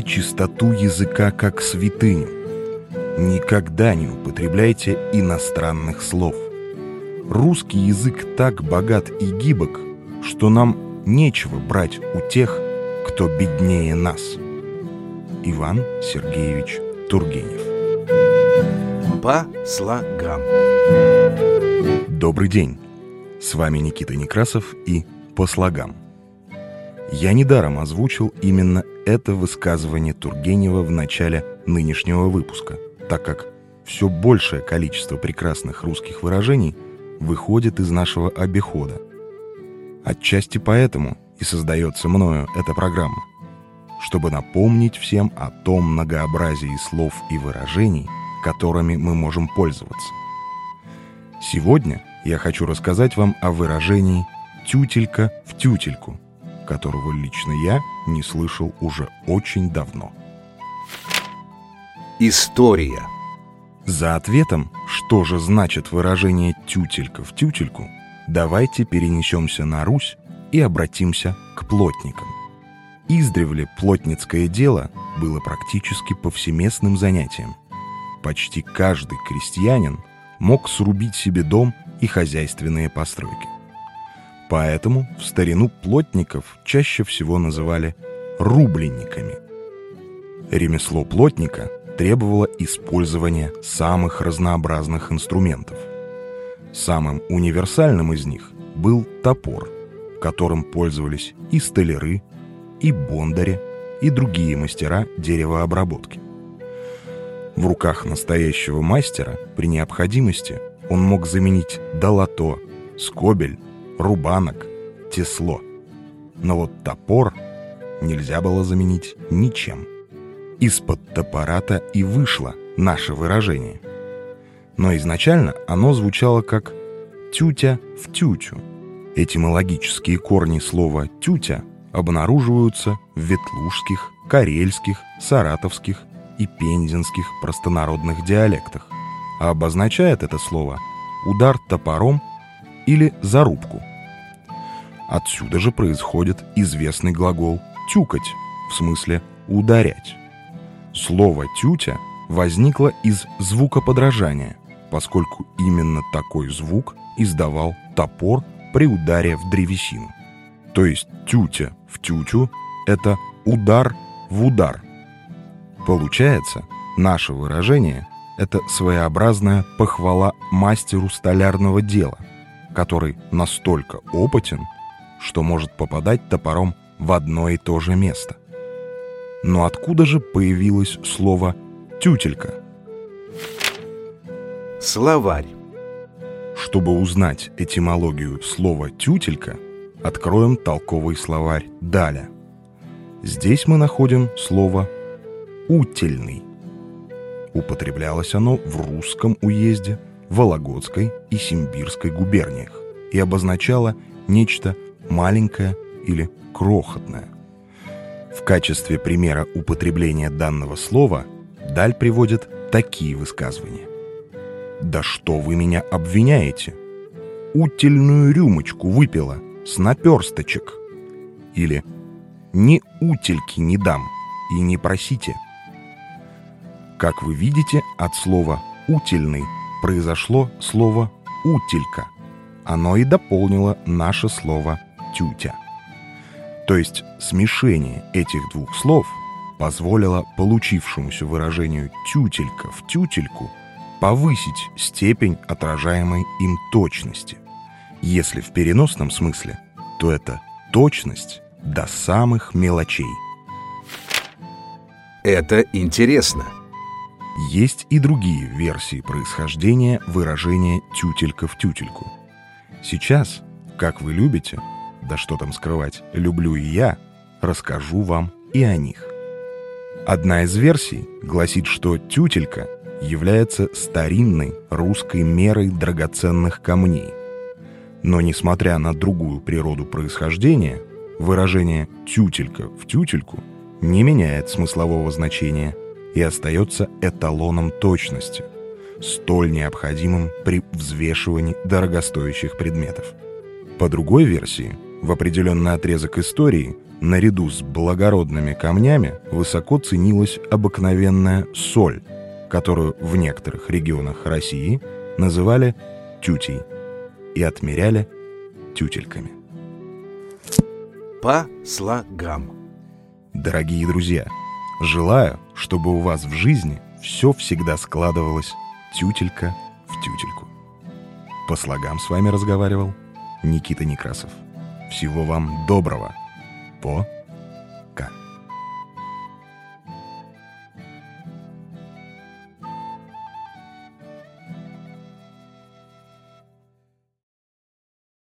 Чтите чистоту языка как святыню. Никогда не употребляйте иностранных слов. Русский язык так богат и гибок, что нам нечего брать у тех, кто беднее нас. Иван Сергеевич Тургенев. По слогам. Добрый день. С вами Никита Некрасов и «По слогам». Я недаром озвучил именно это высказывание Тургенева в начале нынешнего выпуска, так как все большее количество прекрасных русских выражений выходит из нашего обихода. Отчасти поэтому и создается мною эта программа, чтобы напомнить всем о том многообразии слов и выражений, которыми мы можем пользоваться. Сегодня я хочу рассказать вам о выражении «тютелька в тютельку», которого лично я не слышал уже очень давно. История. За ответом, что же значит выражение «тютелька в тютельку», давайте перенесемся на Русь и обратимся к плотникам. Издревле плотницкое дело было практически повсеместным занятием. Почти каждый крестьянин мог срубить себе дом и хозяйственные постройки. Поэтому в старину плотников чаще всего называли рубленниками. Ремесло плотника требовало использования самых разнообразных инструментов. Самым универсальным из них был топор, которым пользовались и столяры, и бондари, и другие мастера деревообработки. В руках настоящего мастера при необходимости он мог заменить долото, скобель, рубанок, тесло. Но вот топор нельзя было заменить ничем. Из-под топора-то и вышло наше выражение. Но изначально оно звучало как «тютя в тютю». Этимологические корни слова «тютя» обнаруживаются в ветлужских, карельских, саратовских и пензенских простонародных диалектах, а обозначает это слово «удар топором» или «зарубку». Отсюда же происходит известный глагол «тюкать», в смысле «ударять». Слово «тютя» возникло из звукоподражания, поскольку именно такой звук издавал топор при ударе в древесину. То есть «тютя в тютю» — это «удар в удар». Получается, наше выражение — это своеобразная похвала мастеру столярного дела, который настолько опытен, что может попадать топором в одно и то же место. Но откуда же появилось слово «тютелька»? Словарь. Чтобы узнать этимологию слова «тютелька», откроем толковый словарь Даля. Здесь мы находим слово «утельный». Употреблялось оно в Русском уезде, Вологодской и Симбирской губерниях и обозначало нечто маленькое или крохотное. В качестве примера употребления данного слова Даль приводит такие высказывания. «Да что вы меня обвиняете? Утельную рюмочку выпила с наперсточек». Или «Ни утельки не дам и не просите». Как вы видите, от слова «утельный» произошло слово «утелька». Оно и дополнило наше слово «тютя». То есть смешение этих двух слов позволило получившемуся выражению «тютелька в тютельку» повысить степень отражаемой им точности. Если в переносном смысле, то это точность до самых мелочей. Это интересно. Есть и другие версии происхождения выражения «тютелька в тютельку». Сейчас, как вы любите, да что там скрывать, люблю и я, расскажу вам и о них. Одна из версий гласит, что тютелька является старинной русской мерой драгоценных камней. Но несмотря на другую природу происхождения, выражение «тютелька в тютельку» не меняет смыслового значения и остается эталоном точности, столь необходимым при взвешивании дорогостоящих предметов. По другой версии, в определенный отрезок истории наряду с благородными камнями высоко ценилась обыкновенная соль, которую в некоторых регионах России называли тютей и отмеряли тютельками. По слогам. Дорогие друзья, желаю, чтобы у вас в жизни все всегда складывалось тютелька в тютельку. По слогам с вами разговаривал Никита Некрасов. Всего вам доброго. По